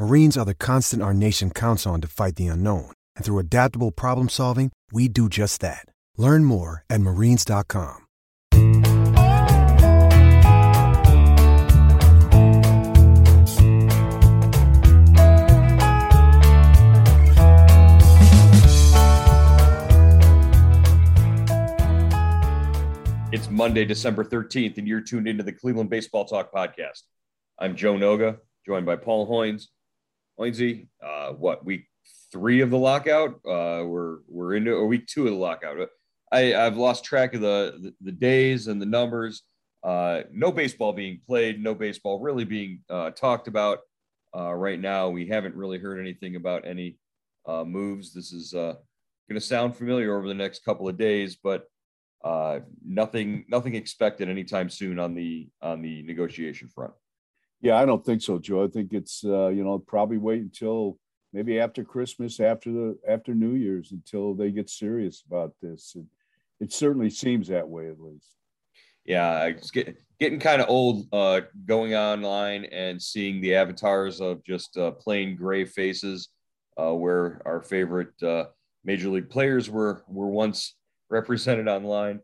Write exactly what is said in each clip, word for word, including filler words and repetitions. Marines are the constant our nation counts on to fight the unknown. And through adaptable problem solving, we do just that. Learn more at marines dot com. It's Monday, December thirteenth, and you're tuned into the Cleveland Baseball Talk Podcast. I'm Joe Noga, joined by Paul Hoynes. Hoynesy, uh, what, week three of the lockout? Uh, we're we're into or week two of the lockout. I, I've lost track of the, the, the days and the numbers. Uh, no baseball being played, no baseball really being uh, talked about uh, right now. We haven't really heard anything about any uh, moves. This is uh, going to sound familiar over the next couple of days, but uh, nothing nothing expected anytime soon on the on the negotiation front. Yeah, I don't think so, Joe. I think it's, uh, you know, probably wait until maybe after Christmas, after the after New Year's, until they get serious about this. And it certainly seems that way, at least. Yeah, it's get, getting kind of old uh, going online and seeing the avatars of just uh, plain gray faces uh, where our favorite uh, major league players were were once represented online.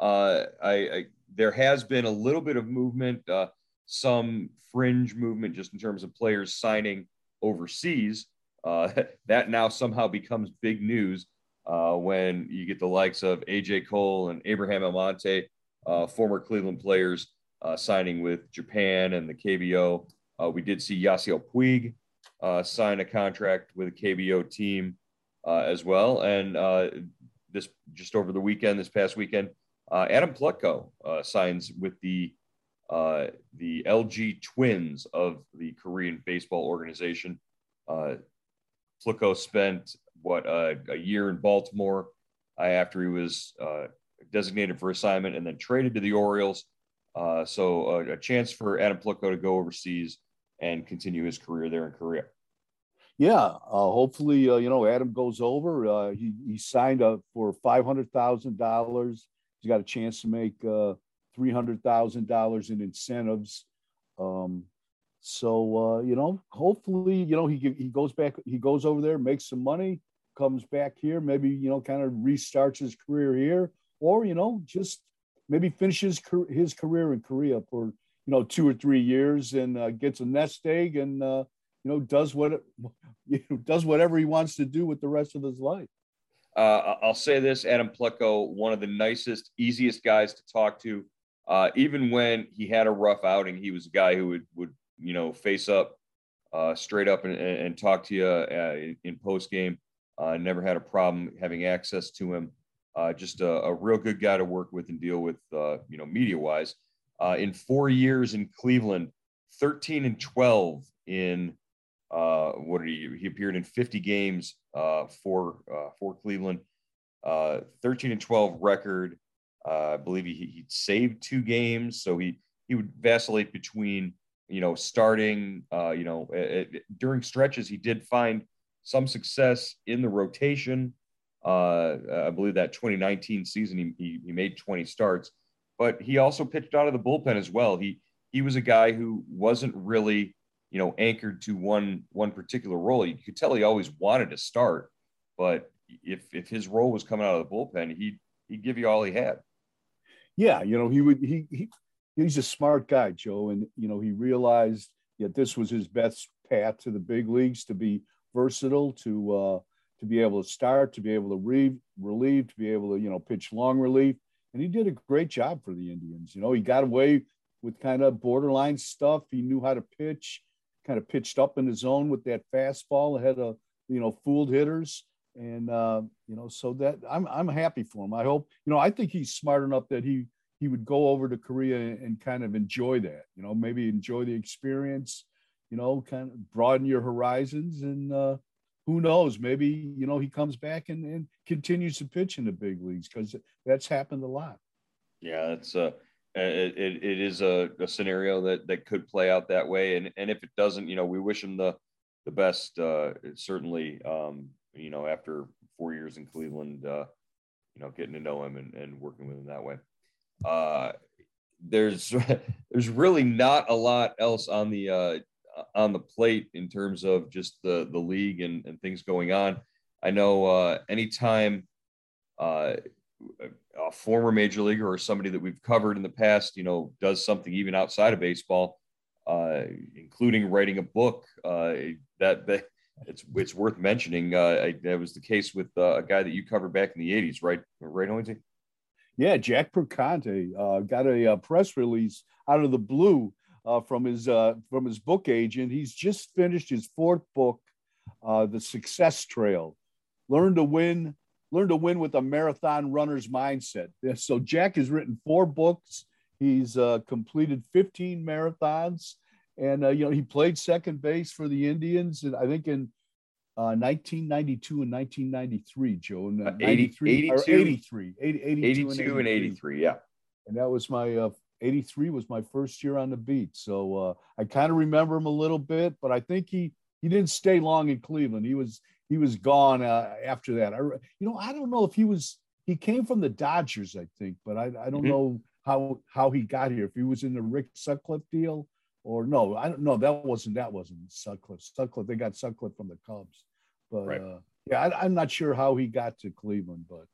Uh, I, I there has been a little bit of movement. Uh, some fringe movement just in terms of players signing overseas uh, that now somehow becomes big news uh, when you get the likes of A J. Cole and Abraham Almonte, uh, former Cleveland players uh, signing with Japan and the K B O. Uh, we did see Yasiel Puig uh, sign a contract with a K B O team uh, as well. And uh, this just over the weekend, this past weekend, uh, Adam Plutko uh, signs with the Uh, the L G Twins of the Korean baseball organization. Uh, Plutko spent, what, uh, a year in Baltimore uh, after he was uh, designated for assignment and then traded to the Orioles. Uh, so uh, a chance for Adam Plutko to go overseas and continue his career there in Korea. Yeah, uh, hopefully, uh, you know, Adam goes over. Uh, he, he signed up for five hundred thousand dollars. He's got a chance to make uh, – three hundred thousand dollars in incentives. Um, so, uh, you know, hopefully, you know, he he goes back, he goes over there, makes some money, comes back here, maybe, you know, kind of restarts his career here, or, you know, just maybe finishes his career in Korea for, you know, two or three years and uh, gets a nest egg and, uh, you know, does what, you know, does whatever he wants to do with the rest of his life. Uh, I'll say this, Adam Plutko, one of the nicest, easiest guys to talk to. Uh, even when he had a rough outing, he was a guy who would, would you know, face up uh, straight up and, and talk to you uh, in, in postgame. Uh, never had a problem having access to him. Uh, just a, a real good guy to work with and deal with, uh, you know, media-wise. Uh, in four years in Cleveland, thirteen and twelve in uh, what did he, he appeared in fifty games uh, for uh, for Cleveland. Uh, thirteen and twelve record. Uh, I believe he he saved two games, so he he would vacillate between, you know, starting, uh, you know, it, it, during stretches he did find some success in the rotation. Uh, I believe that twenty nineteen season he, he he made twenty starts, but he also pitched out of the bullpen as well. He he was a guy who wasn't really, you know, anchored to one one particular role. You could tell he always wanted to start, but if if his role was coming out of the bullpen, he he'd give you all he had. Yeah, you know, he would. He, he he's a smart guy, Joe, and you know he realized that this was his best path to the big leagues, to be versatile, to uh, to be able to start, to be able to re- relieve, to be able to, you know, pitch long relief. And he did a great job for the Indians. You know, he got away with kind of borderline stuff. He knew how to pitch, kind of pitched up in the zone with that fastball, had a, you know, fooled hitters. And, uh, you know, so that I'm, I'm happy for him. I hope, you know, I think he's smart enough that he, he would go over to Korea and kind of enjoy that, you know, maybe enjoy the experience, you know, kind of broaden your horizons. And uh, who knows, maybe, you know, he comes back and, and continues to pitch in the big leagues, because that's happened a lot. Yeah, it's a, it, it, it is a, a scenario that, that could play out that way. And, and if it doesn't, you know, we wish him the, the best, uh, certainly, um, you know, after four years in Cleveland, uh, you know, getting to know him and, and working with him that way. Uh, there's, there's really not a lot else on the, uh, on the plate in terms of just the, the league and, and things going on. I know, uh, anytime, uh, a former major leaguer or somebody that we've covered in the past, you know, does something even outside of baseball, uh, including writing a book, uh, that, that, It's it's worth mentioning. Uh, I, that was the case with uh, a guy that you covered back in the eighties, right? Right, Hoynes? Yeah, Jack Perconte uh, got a, a press release out of the blue uh, from his uh, from his book agent. He's just finished his fourth book, uh, The Success Trail: Learn to Win, Learn to Win with a Marathon Runner's Mindset. So Jack has written four books. He's uh, completed fifteen marathons. And, uh, you know, he played second base for the Indians, and I think in uh, nineteen ninety-two and nineteen ninety-three, Joe. And, uh, eighty, eighty-two, eighty-three, eighty, eighty-two, eighty-two and eighty-three, yeah. And that was my uh, – eighty-three was my first year on the beat. So uh, I kind of remember him a little bit, but I think he, he didn't stay long in Cleveland. He was he was gone uh, after that. I, you know, I don't know if he was – he came from the Dodgers, I think, but I, I don't mm-hmm. know how, how he got here, if he was in the Rick Sutcliffe deal. Or no, I don't know. That wasn't that wasn't Sutcliffe. Sutcliffe, they got Sutcliffe from the Cubs, but right. uh, yeah, I, I'm not sure how he got to Cleveland. But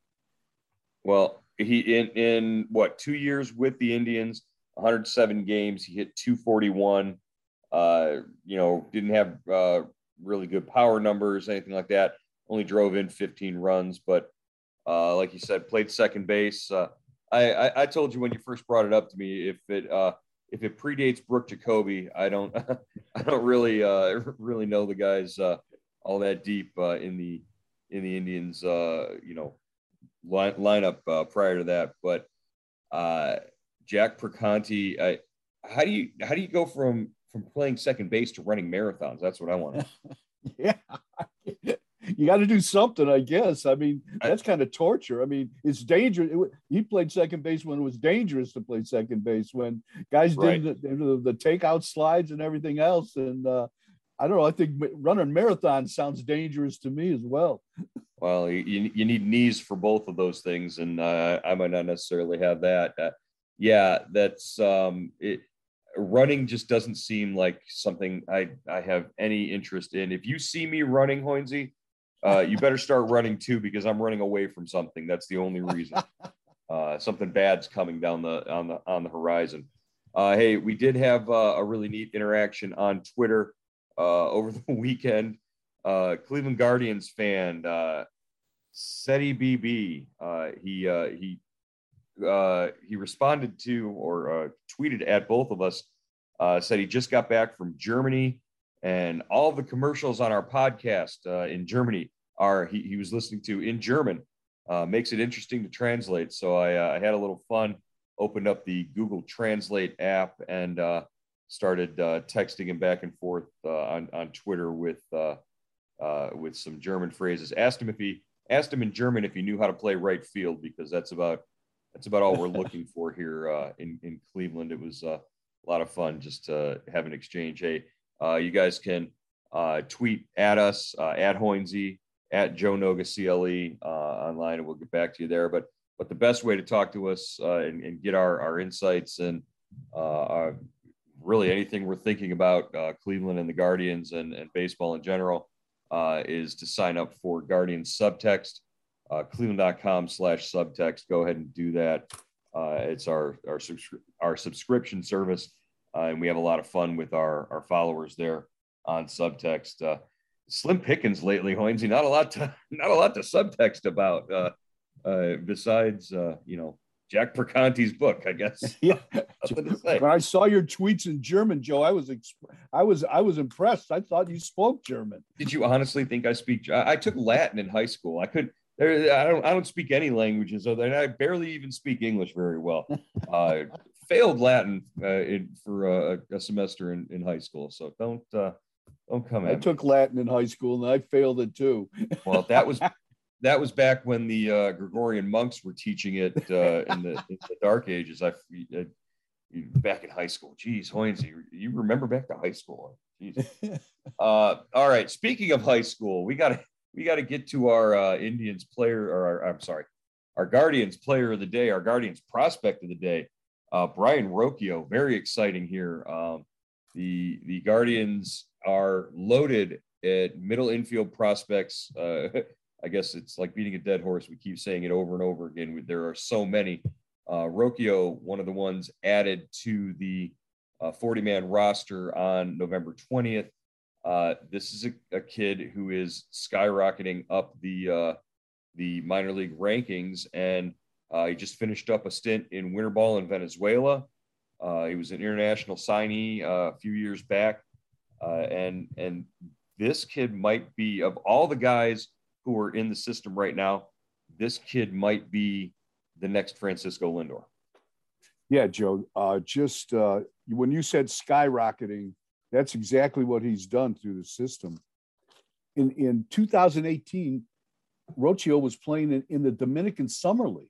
well, he in in what two years with the Indians, one hundred seven games, he hit two forty-one. Uh, you know, didn't have uh, really good power numbers, anything like that. Only drove in fifteen runs, but uh, like you said, played second base. Uh, I, I I told you when you first brought it up to me if it. Uh, If it predates Brooke Jacoby, I don't, I don't really, uh, really know the guys uh, all that deep uh, in the, in the Indians, uh, you know, line, lineup uh, prior to that. But uh, Jack Perconte, I, how do you, how do you go from from playing second base to running marathons? That's what I want to know. Yeah, you got to do something, I guess. I mean, that's kind of torture. I mean, it's dangerous. It, he played second base when it was dangerous to play second base, when guys right. did the, the, the takeout slides and everything else. And uh, I don't know. I think running marathon sounds dangerous to me as well. Well, you you need knees for both of those things, and uh, I might not necessarily have that. Uh, yeah, that's um, it. Running just doesn't seem like something I I have any interest in. If you see me running, Hoynesy, Uh, you better start running too, because I'm running away from something. That's the only reason. Uh, something bad's coming down the on the on the horizon. Uh, hey, we did have uh, a really neat interaction on Twitter uh, over the weekend. Uh, Cleveland Guardians fan uh, Seti B B. Uh, he uh, he uh, he responded to or uh, tweeted at both of us. Uh, said he just got back from Germany. And all the commercials on our podcast uh, in Germany are he, he was listening to in German. Uh, makes it interesting to translate. So I, uh, I had a little fun, opened up the Google Translate app and uh, started uh, texting him back and forth uh, on, on Twitter with uh, uh, with some German phrases. Asked him if he asked him in German if he knew how to play right field, because that's about that's about all we're looking for here uh, in, in Cleveland. It was uh, a lot of fun just to have an exchange. Hey. Uh, you guys can uh, tweet at us, uh, at Hoynesy, at Joe Noga C L E uh, online, and we'll get back to you there. But but the best way to talk to us uh, and, and get our, our insights and uh, our, really anything we're thinking about uh, Cleveland and the Guardians and, and baseball in general uh, is to sign up for Guardians Subtext, uh, cleveland.com slash subtext. Go ahead and do that. Uh, it's our our, subscri- our subscription service. Uh, and we have a lot of fun with our, our followers there on subtext. Uh, slim pickings lately, Hoynesy. Not a lot to not a lot to subtext about uh, uh, besides uh, you know Jack Perconte's book, I guess. Yeah. When I saw your tweets in German, Joe, I was, exp- I was, I was impressed. I thought you spoke German. Did you honestly think I speak? I, I took Latin in high school. I could, there, I don't, I don't speak any languages other than I barely even speak English very well. Uh, failed Latin uh, in, for uh, a semester in, in high school. So don't, uh, don't come at I me. Took Latin in high school and I failed it too. Well, that was. That was back when the uh, Gregorian monks were teaching it uh, in, the, in the Dark Ages. I, I back in high school. Geez, Hoynes, you, you remember back to high school? Jeez. Uh, all right. Speaking of high school, we got to we got to get to our uh, Indians player, or our, I'm sorry, our Guardians player of the day, our Guardians prospect of the day, uh, Brayan Rocchio. Very exciting here. Um, the the Guardians are loaded at middle infield prospects. Uh, I guess it's like beating a dead horse. We keep saying it over and over again. There are so many. Uh, Rocchio, one of the ones added to the uh, forty-man roster on November twentieth. Uh, this is a, a kid who is skyrocketing up the uh, the minor league rankings, and uh, he just finished up a stint in winter ball in Venezuela. Uh, he was an international signee uh, a few years back, uh, and and this kid might be, of all the guys who are in the system right now, this kid might be the next Francisco Lindor. Yeah, Joe, uh, just uh, when you said skyrocketing, that's exactly what he's done through the system. In in two thousand eighteen, Rocchio was playing in, in the Dominican Summer League.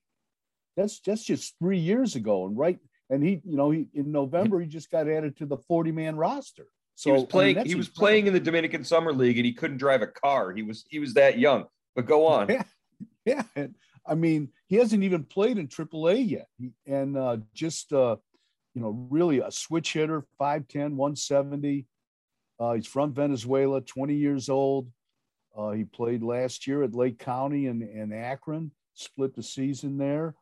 That's, that's just three years ago. And right, and he, you know, he in November, he just got added to the forty-man roster. So, he was playing. I mean, he was playing in the Dominican Summer League, and he couldn't drive a car. He was he was that young. But go on. Yeah, yeah. I mean, he hasn't even played in triple A yet, and uh, just uh, you know, really a switch hitter, five ten, one seventy. Uh, he's from Venezuela, twenty years old. Uh, he played last year at Lake County and and Akron, split the season there,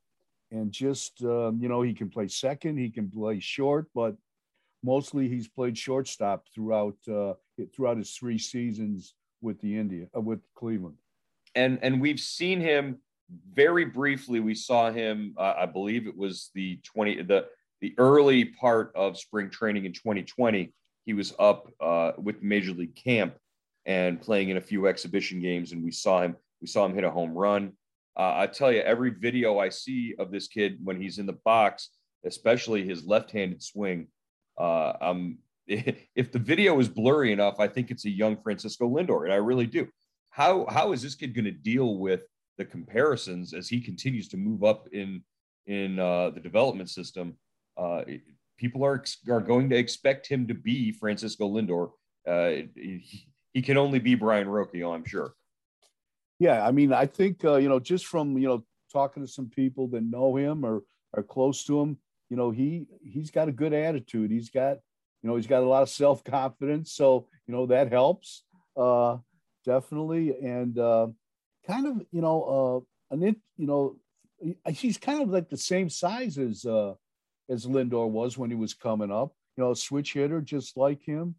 and just um, you know, he can play second, he can play short, but mostly he's played shortstop throughout uh, throughout his three seasons with the India uh, with Cleveland, and and we've seen him very briefly. We saw him, uh, I believe it was the twenty the the early part of spring training in twenty twenty. He was up uh, with Major League Camp and playing in a few exhibition games, and we saw him. We saw him hit a home run. Uh, I tell you, every video I see of this kid when he's in the box, especially his left-handed swing. Uh, um, if the video is blurry enough, I think it's a young Francisco Lindor, and I really do. How how is this kid going to deal with the comparisons as he continues to move up in in uh, the development system? Uh, people are are going to expect him to be Francisco Lindor. Uh, he, he can only be Brayan Rocchio, I'm sure. Yeah, I mean, I think uh, you know, just from you know talking to some people that know him or are close to him. You know, he, he's got a good attitude. He's got, you know, he's got a lot of self-confidence. So, you know, that helps uh, definitely. And uh, kind of, you know, uh, an it, you know, he's kind of like the same size as, uh, as Lindor was when he was coming up, you know, a switch hitter, just like him.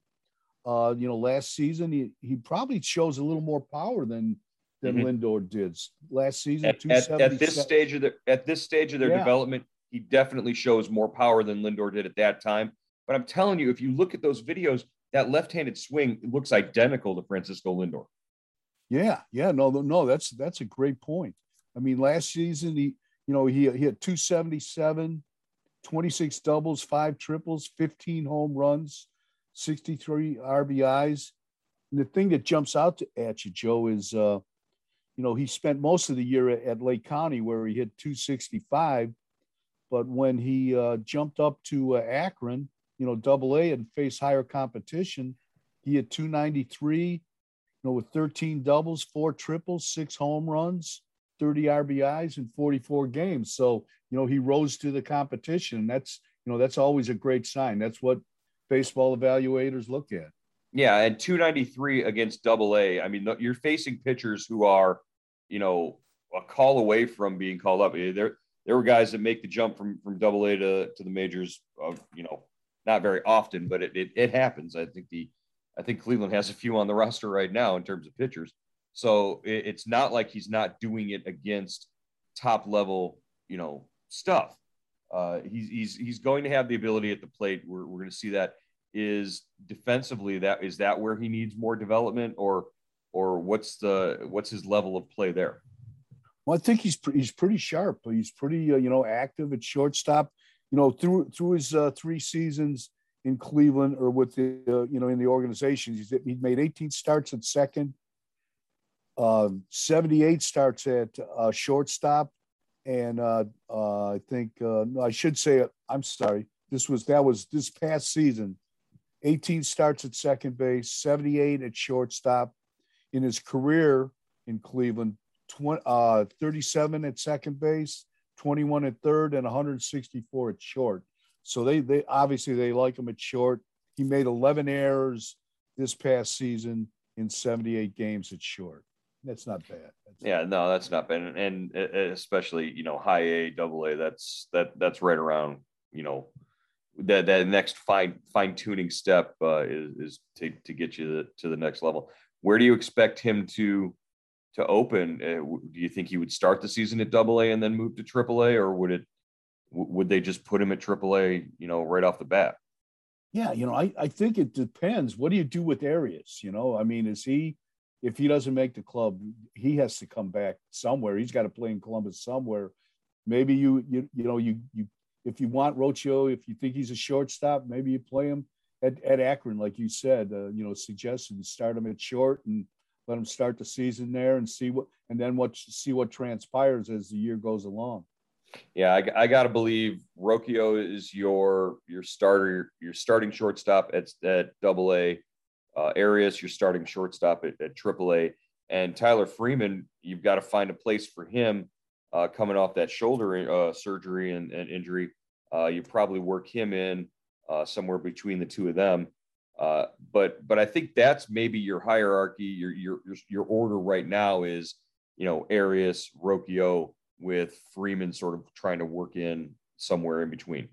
Uh, you know, last season, he, he probably shows a little more power than, than mm-hmm. Lindor did last season. At, at, at this stage of the, at this stage of their yeah. development, he definitely shows more power than Lindor did at that time. But I'm telling you, if you look at those videos, that left-handed swing looks identical to Francisco Lindor. Yeah, yeah, no, no, that's that's a great point. I mean, last season, he, you know, he, he had two seventy-seven, twenty-six doubles, five triples, fifteen home runs, sixty-three R B Is. And the thing that jumps out to, at you, Joe, is, uh, you know, he spent most of the year at, at Lake County where he hit two sixty-five. But when he uh, jumped up to uh, Akron, you know, double A and faced higher competition, he had two ninety-three, you know, with thirteen doubles, four triples, six home runs, thirty R B Is in forty-four games. So, you know, he rose to the competition. That's, you know, that's always a great sign. That's what baseball evaluators look at. Yeah. And two ninety-three against double A. I mean, you're facing pitchers who are, you know, a call away from being called up. They're, There were guys that make the jump from from double A to, to the majors, of, you know, not very often, but it, it it happens. I think the I think Cleveland has a few on the roster right now in terms of pitchers. So it, it's not like he's not doing it against top level, you know, stuff. Uh, he's, he's, he's going to have the ability at the plate. We're, we're going to see that. Is defensively, that is that where he needs more development, or or what's the what's his level of play there? Well, I think he's pre- he's pretty sharp. He's pretty uh, you know active at shortstop. You know through through his uh, three seasons in Cleveland or with the uh, you know in the organization, he's he's made eighteen starts at second, uh, seventy-eight starts at uh, shortstop, and uh, uh, I think uh, no, I should say I'm sorry. This was that was this past season. eighteen starts at second base, seventy-eight at shortstop. In his career in Cleveland, twenty, uh, thirty-seven at second base, twenty-one at third, and one hundred sixty-four at short. So they they obviously they like him at short. He made eleven errors this past season in seventy-eight games at short. That's not bad. That's yeah, not bad. no, that's not bad, and, and especially you know high A, double A. That's that that's right around you know. That that next fine fine tuning step uh, is is to, to get you to, to the next level. Where do you expect him to to open? Uh, do you think he would start the season at Double A and then move to Triple A, or would it would they just put him at Triple A? You know, right off the bat. Yeah, you know, I I think it depends. What do you do with Arias? You know, I mean, is he if he doesn't make the club, he has to come back somewhere. He's got to play in Columbus somewhere. Maybe you you you know you you. If you want Rocchio, if you think he's a shortstop, maybe you play him at, at Akron, like you said, uh, you know, suggested you start him at short and let him start the season there and see what, and then what, see what transpires as the year goes along. Yeah. I, I got to believe Rocchio is your, your starter, your starting shortstop at, at double A, uh, Arias, you're starting shortstop at, at triple A, and Tyler Freeman, you've got to find a place for him. Uh, coming off that shoulder uh, surgery and, and injury, uh, you probably work him in uh, somewhere between the two of them. Uh, but but I think that's maybe your hierarchy, your your your order right now is you know Arias, Rocchio with Freeman sort of trying to work in somewhere in between.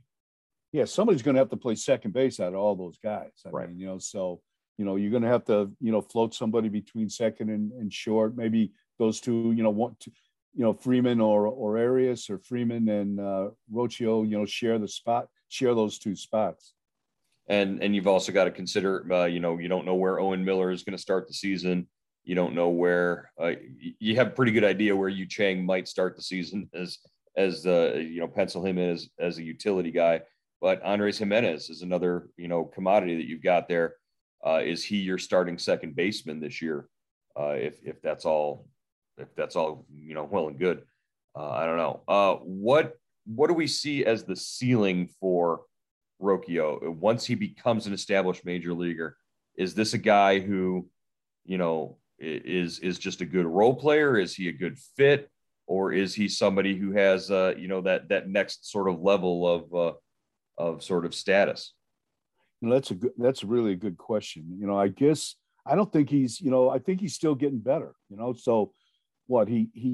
Yeah, somebody's going to have to play second base out of all those guys. I right. mean, you know, so you know you're going to have to you know float somebody between second and, and short. Maybe those two, you know, one two. you know, Freeman or, or Arias or Freeman and uh, Rocchio, you know, share the spot, share those two spots. And, and you've also got to consider, uh, you know, you don't know where Owen Miller is going to start the season. You don't know where uh, you have a pretty good idea where Yu Chang might start the season as, as the, uh, you know, pencil him in as, as a utility guy, but Andrés Giménez is another, you know, commodity that you've got there. Uh, is he your starting second baseman this year? Uh, if, if that's all, If that's all, you know, well and good. Uh, I don't know. Uh, what what do we see as the ceiling for Rocchio once he becomes an established major leaguer? Is this a guy who, you know, is is just a good role player? Is he a good fit, or is he somebody who has, uh, you know, that that next sort of level of uh, of sort of status? You know, that's a good, that's really a good question. You know, I guess I don't think he's, you know, I think he's still getting better. You know, so. What he he,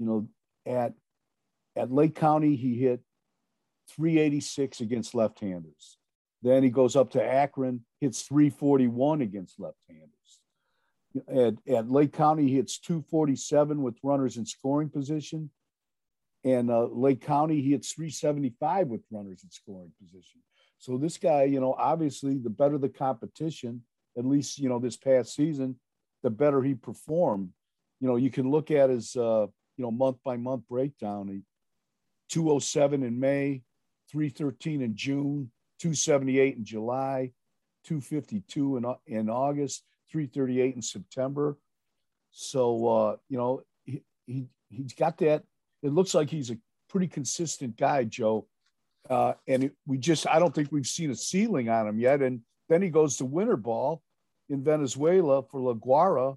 you know, at at Lake County he hit three eighty-six against left-handers. Then he goes up to Akron, hits three forty-one against left-handers. At at Lake County he hits two forty-seven with runners in scoring position, and uh, Lake County he hits three seventy-five with runners in scoring position. So this guy, you know, obviously the better the competition, at least you know this past season, the better he performed. You know, you can look at his, uh, you know, month by month breakdown. He, two oh seven in May, three thirteen in June, two seventy-eight in July, two fifty-two in, in August, three thirty-eight in September. So, uh, you know, he, he, he's got that. It looks like he's a pretty consistent guy, Joe. Uh, and it, we just, I don't think we've seen a ceiling on him yet. And then he goes to winter ball in Venezuela for La Guaira.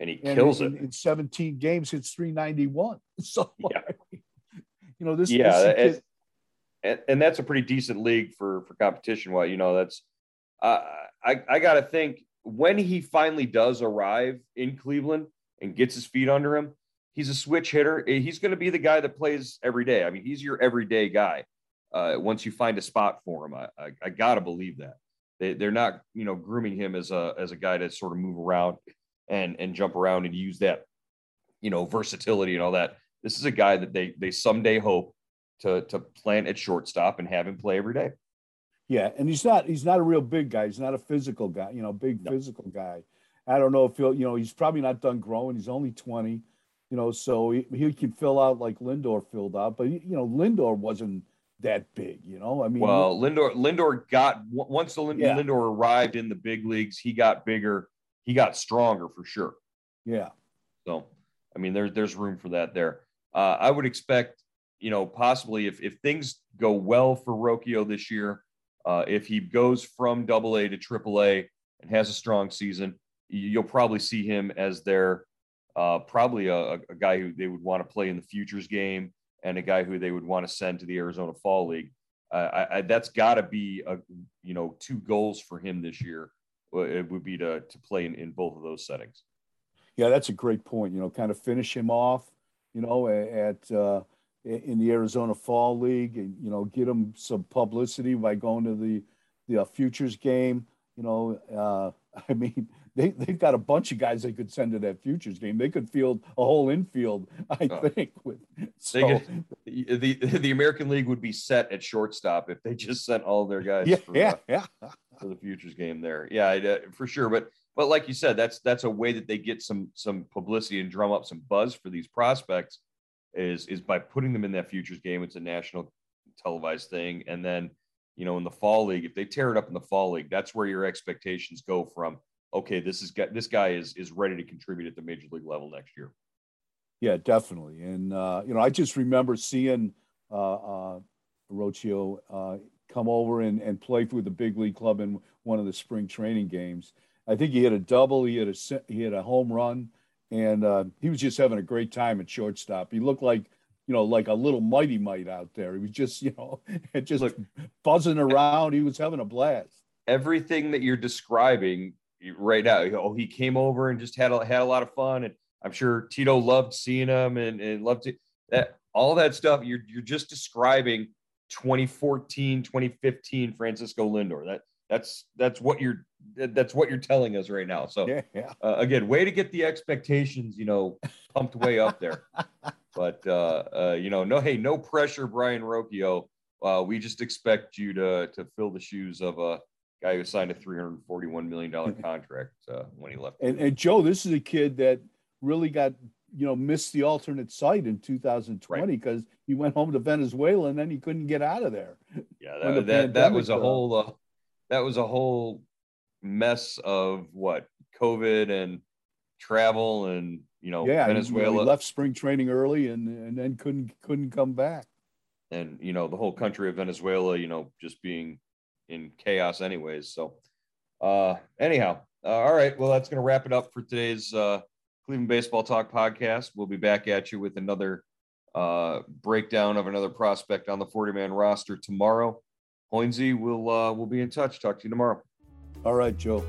And he kills and in, it in seventeen games. Hits three ninety-one. So, yeah. you know, this, yeah, this and, and that's a pretty decent league for, for competition. Well, you know, that's, uh, I, I got to think when he finally does arrive in Cleveland and gets his feet under him, he's a switch hitter. He's going to be the guy that plays every day. I mean, he's your everyday guy. Uh, once you find a spot for him, I, I, I got to believe that they, they're not, you know, grooming him as a, as a guy to sort of move around and and jump around and use that, you know, versatility and all that. This is a guy that they they someday hope to to plan at shortstop and have him play every day. Yeah, and he's not he's not a real big guy. He's not a physical guy, you know, big no. physical guy. I don't know if he'll, you know, he's probably not done growing. He's only twenty, you know, so he, he could fill out like Lindor filled out. But, you know, Lindor wasn't that big, you know. I mean, well, Lindor Lindor got once the Lindor, yeah. Lindor arrived in the big leagues, he got bigger, he got stronger for sure. Yeah. So, I mean, there's there's room for that there. Uh, I would expect, you know, possibly if if things go well for Rocchio this year, uh, if he goes from Double A to Triple A and has a strong season, you'll probably see him as their uh, probably a, a guy who they would want to play in the Futures Game and a guy who they would want to send to the Arizona Fall League. Uh, I, I, that's got to be, a, you know, two goals for him this year. It would be to to play in, in both of those settings. Yeah, that's a great point. You know, kind of finish him off, you know, at uh, in the Arizona Fall League, and you know, get him some publicity by going to the the uh, Futures Game. You know, uh, I mean. They, they've got a bunch of guys they could send to that Futures Game. They could field a whole infield, I uh, think. With so. Could, the the American League would be set at shortstop if they just sent all their guys yeah, for, yeah, yeah. for the Futures Game there. Yeah, uh, for sure. But but like you said, that's that's a way that they get some some publicity and drum up some buzz for these prospects is is by putting them in that Futures Game. It's a national televised thing. And then, you know, in the Fall League, if they tear it up in the Fall League, that's where your expectations go from, okay, this is this guy is is ready to contribute at the major league level next year. Yeah, definitely. And uh, you know, I just remember seeing uh, uh, Rocchio uh, come over and, and play for the big league club in one of the spring training games. I think he hit a double, he hit a he hit a home run, and uh, he was just having a great time at shortstop. He looked like, you know, like a little Mighty Mite out there. He was just, you know, just Look, buzzing around. He was having a blast. Everything that you're describing right now, oh, he came over and just had a, had a lot of fun, and I'm sure Tito loved seeing him and, and loved it. That all that stuff you're you're just describing twenty fourteen, twenty fifteen Francisco Lindor. That that's that's what you're that's what you're telling us right now. So yeah, yeah. Uh, again, way to get the expectations, you know, pumped way up there. But uh, uh, you know, no, hey, no pressure, Brayan Rocchio. Uh, we just expect you to to fill the shoes of a guy who signed a three hundred forty-one million dollars contract uh, when he left. And, and Joe, this is a kid that really got, you know, missed the alternate site in two thousand twenty because right. he went home to Venezuela and then he couldn't get out of there. Yeah, that that, that was a whole uh, that was a whole mess of what COVID and travel and you know yeah, Venezuela. He really left spring training early and and then couldn't couldn't come back. And you know the whole country of Venezuela, you know, just being in chaos anyways. So uh anyhow uh, all right, well, that's going to wrap it up for today's uh Cleveland Baseball Talk podcast. We'll be back at you with another uh breakdown of another prospect on the forty-man roster tomorrow. Hoynesy, we'll uh we'll be in touch. Talk to you tomorrow. All right, Joe.